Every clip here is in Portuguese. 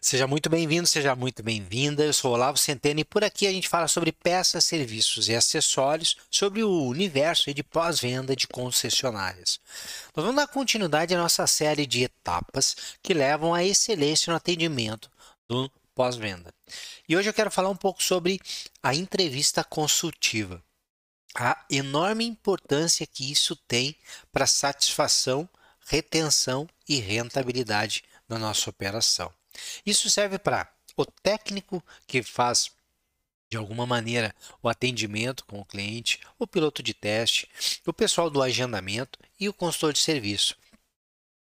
Seja muito bem-vindo, seja muito bem-vinda. Eu sou Olavo Centeno e por aqui a gente fala sobre peças, serviços e acessórios, sobre o universo de pós-venda de concessionárias. Nós vamos dar continuidade à nossa série de etapas que levam à excelência no atendimento do pós-venda. E hoje eu quero falar um pouco sobre a entrevista consultiva, a enorme importância que isso tem para satisfação, retenção e rentabilidade da nossa operação. Isso serve para o técnico que faz, de alguma maneira, o atendimento com o cliente, o piloto de teste, o pessoal do agendamento e o consultor de serviço.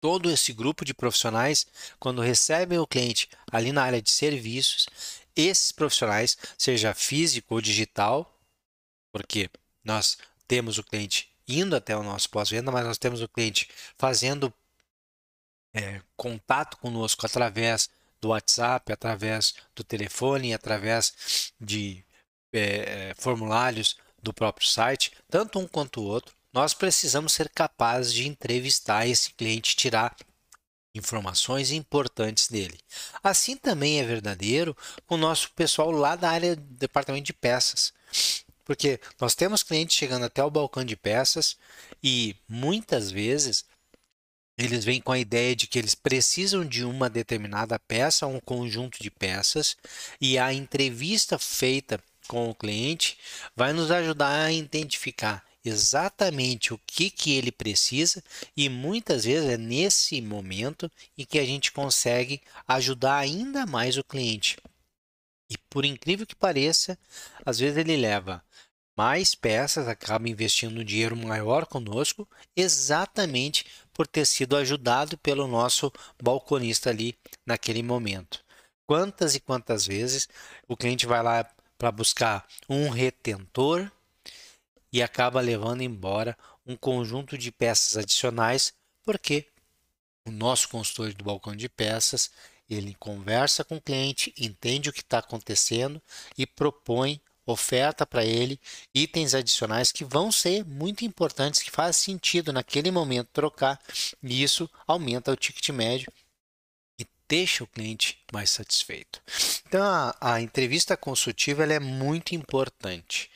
Todo esse grupo de profissionais, quando recebem o cliente ali na área de serviços, esses profissionais, seja físico ou digital, porque nós temos o cliente indo até o nosso pós-venda, mas nós temos o cliente fazendo contato conosco através do WhatsApp, através do telefone, através de formulários do próprio site, tanto um quanto o outro. Nós precisamos ser capazes de entrevistar esse cliente, tirar informações importantes dele. Assim também é verdadeiro com o nosso pessoal lá da área do departamento de peças, porque nós temos clientes chegando até o balcão de peças e muitas vezes eles vêm com a ideia de que eles precisam de uma determinada peça, um conjunto de peças, e a entrevista feita com o cliente vai nos ajudar a identificar exatamente o que ele precisa, e muitas vezes é nesse momento em que a gente consegue ajudar ainda mais o cliente. E por incrível que pareça, às vezes ele leva mais peças, acaba investindo um dinheiro maior conosco, exatamente por ter sido ajudado pelo nosso balconista ali naquele momento. Quantas e quantas vezes o cliente vai lá para buscar um retentor e acaba levando embora um conjunto de peças adicionais, porque o nosso consultor do balcão de peças, ele conversa com o cliente, entende o que está acontecendo e propõe oferta para ele, itens adicionais que vão ser muito importantes, que faz sentido naquele momento trocar, e isso aumenta o ticket médio e deixa o cliente mais satisfeito. Então a entrevista consultiva ela é muito importante.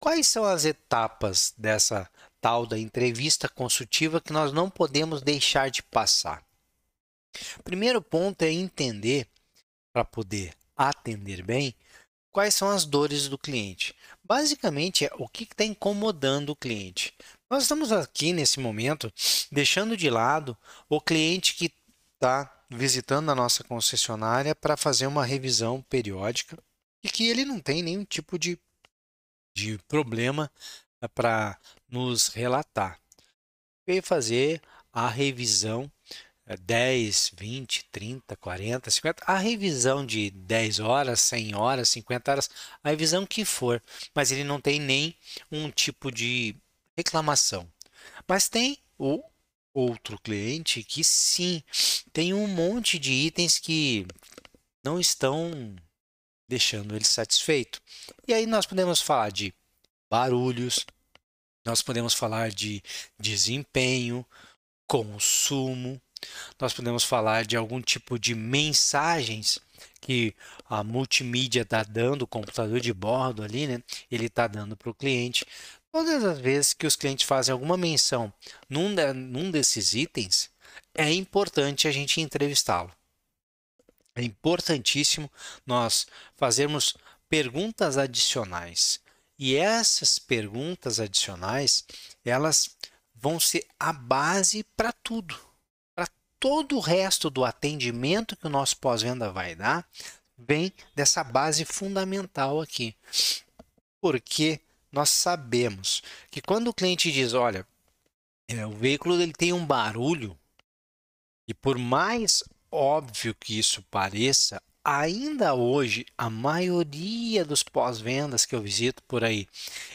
Quais são as etapas dessa tal da entrevista consultiva que nós não podemos deixar de passar? Primeiro ponto é entender, para poder atender bem, quais são as dores do cliente. Basicamente é o que está incomodando o cliente. Nós estamos aqui nesse momento deixando de lado o cliente que está visitando a nossa concessionária para fazer uma revisão periódica e que ele não tem nenhum tipo de problema para nos relatar. Veio fazer a revisão 10, 20, 30, 40, 50, a revisão de 10 horas, 100 horas, 50 horas, a revisão que for, mas ele não tem nem um tipo de reclamação. Mas tem o outro cliente que sim, tem um monte de itens que não estão deixando ele satisfeito. E aí nós podemos falar de barulhos, nós podemos falar de desempenho, consumo, nós podemos falar de algum tipo de mensagens que a multimídia está dando, o computador de bordo ali, né? Ele está dando para o cliente. Todas as vezes que os clientes fazem alguma menção num desses itens, é importante a gente entrevistá-lo. É importantíssimo nós fazermos perguntas adicionais. E essas perguntas adicionais, elas vão ser a base para tudo. Para todo o resto do atendimento que o nosso pós-venda vai dar, vem dessa base fundamental aqui. Porque nós sabemos que quando o cliente diz, olha, o veículo ele tem um barulho, e por mais óbvio que isso pareça, ainda hoje a maioria dos pós-vendas que eu visito por aí,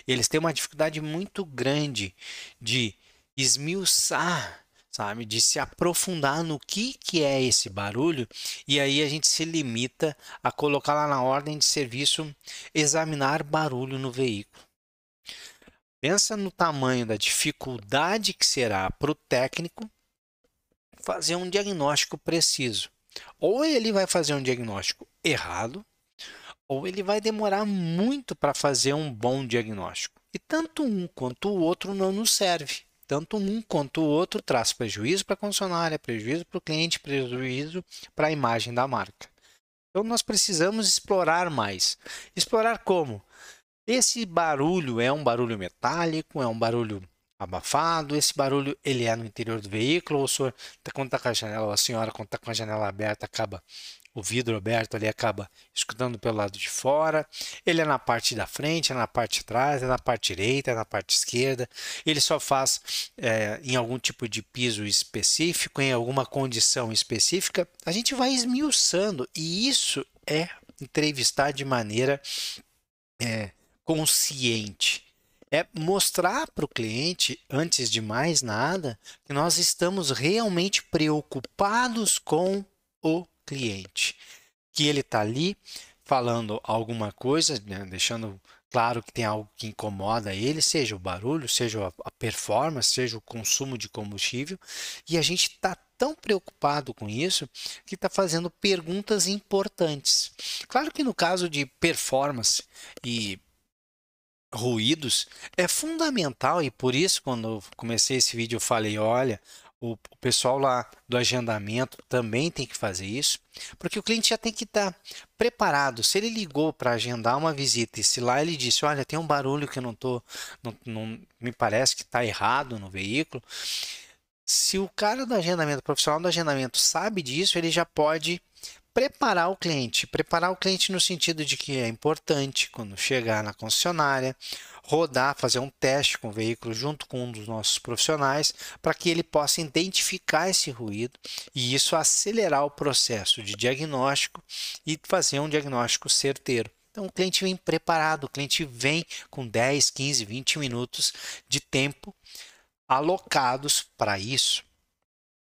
eles têm uma dificuldade muito grande de esmiuçar, sabe? De se aprofundar no que é esse barulho, e aí a gente se limita a colocar lá na ordem de serviço, examinar barulho no veículo. Pensa no tamanho da dificuldade que será para o técnico fazer um diagnóstico preciso. Ou ele vai fazer um diagnóstico errado, ou ele vai demorar muito para fazer um bom diagnóstico. E tanto um quanto o outro não nos serve. Tanto um quanto o outro traz prejuízo para a concessionária, prejuízo para o cliente, prejuízo para a imagem da marca. Então, nós precisamos explorar mais. Explorar como? Esse barulho é um barulho metálico, é um barulho abafado, esse barulho ele é no interior do veículo, ou o senhor, quando está com a janela, a senhora, quando está com a janela aberta, acaba o vidro aberto ali, acaba escutando pelo lado de fora, ele é na parte da frente, é na parte de trás, é na parte direita, é na parte esquerda, ele só faz em algum tipo de piso específico, em alguma condição específica, a gente vai esmiuçando, e isso é entrevistar de maneira consciente. É mostrar para o cliente, antes de mais nada, que nós estamos realmente preocupados com o cliente. Que ele está ali falando alguma coisa, né, deixando claro que tem algo que incomoda ele, seja o barulho, seja a performance, seja o consumo de combustível. E a gente está tão preocupado com isso que está fazendo perguntas importantes. Claro que no caso de performance e ruídos é fundamental, e por isso quando eu comecei esse vídeo eu falei, olha, o pessoal lá do agendamento também tem que fazer isso, porque o cliente já tem que estar preparado. Se ele ligou para agendar uma visita e se lá ele disse, olha, tem um barulho que eu não me parece que está errado no veículo, se o cara do agendamento, o profissional do agendamento sabe disso, ele já pode preparar o cliente. Preparar o cliente no sentido de que é importante, quando chegar na concessionária, rodar, fazer um teste com o veículo junto com um dos nossos profissionais, para que ele possa identificar esse ruído e isso acelerar o processo de diagnóstico e fazer um diagnóstico certeiro. Então o cliente vem preparado, o cliente vem com 10, 15, 20 minutos de tempo alocados para isso.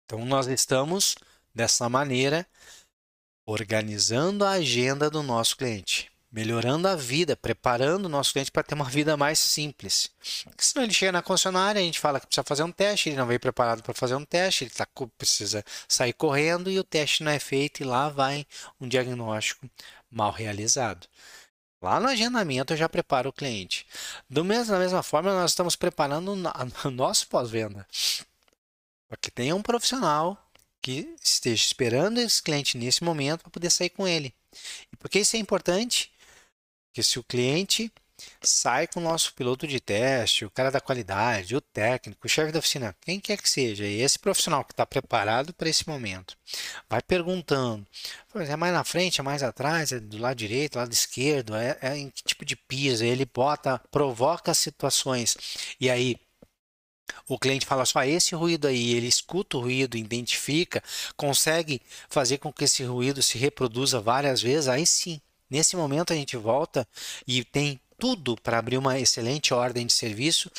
Então nós estamos, dessa maneira, organizando a agenda do nosso cliente, melhorando a vida, preparando o nosso cliente para ter uma vida mais simples. Porque senão ele chega na concessionária, a gente fala que precisa fazer um teste, ele não veio preparado para fazer um teste, ele precisa sair correndo e o teste não é feito e lá vai um diagnóstico mal realizado. Lá no agendamento eu já preparo o cliente. Da mesma forma, nós estamos preparando o nosso pós-venda, para que tenha um profissional que esteja esperando esse cliente nesse momento para poder sair com ele. E por que isso é importante? Porque se o cliente sai com o nosso piloto de teste, o cara da qualidade, o técnico, o chefe da oficina, quem quer que seja, e esse profissional que está preparado para esse momento, vai perguntando, é mais na frente, é mais atrás, é do lado direito, lado esquerdo, é em que tipo de piso, ele bota, provoca situações, e aí o cliente fala só esse ruído aí, ele escuta o ruído, identifica, consegue fazer com que esse ruído se reproduza várias vezes, aí sim, nesse momento a gente volta e tem tudo para abrir uma excelente ordem de serviço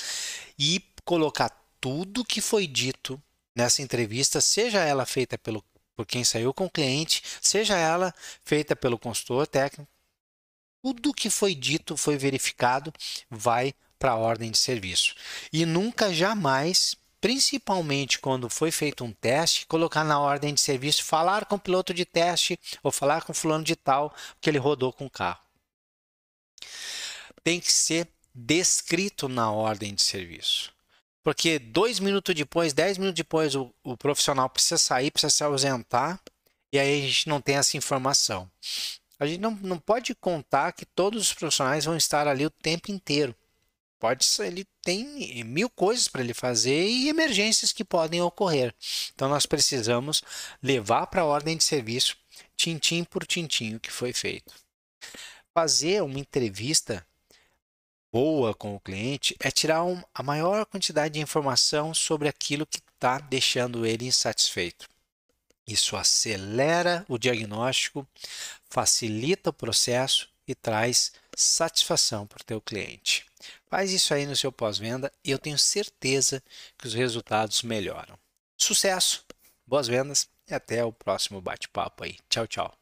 e colocar tudo que foi dito nessa entrevista, seja ela feita por quem saiu com o cliente, seja ela feita pelo consultor técnico, tudo que foi dito, foi verificado, vai para a ordem de serviço. E nunca, jamais, principalmente quando foi feito um teste, colocar na ordem de serviço, falar com o piloto de teste ou falar com fulano de tal, que ele rodou com o carro. Tem que ser descrito na ordem de serviço. Porque 2 minutos depois, 10 minutos depois, o profissional precisa sair, precisa se ausentar, e aí a gente não tem essa informação. A gente não pode contar que todos os profissionais vão estar ali o tempo inteiro. Pode ser, ele tem 1000 coisas para ele fazer e emergências que podem ocorrer. Então nós precisamos levar para a ordem de serviço, tintim por tintim, o que foi feito. Fazer uma entrevista boa com o cliente é tirar a maior quantidade de informação sobre aquilo que está deixando ele insatisfeito. Isso acelera o diagnóstico, facilita o processo e traz satisfação para o teu cliente. Faz isso aí no seu pós-venda e eu tenho certeza que os resultados melhoram. Sucesso, boas vendas e até o próximo bate-papo aí. Tchau, tchau.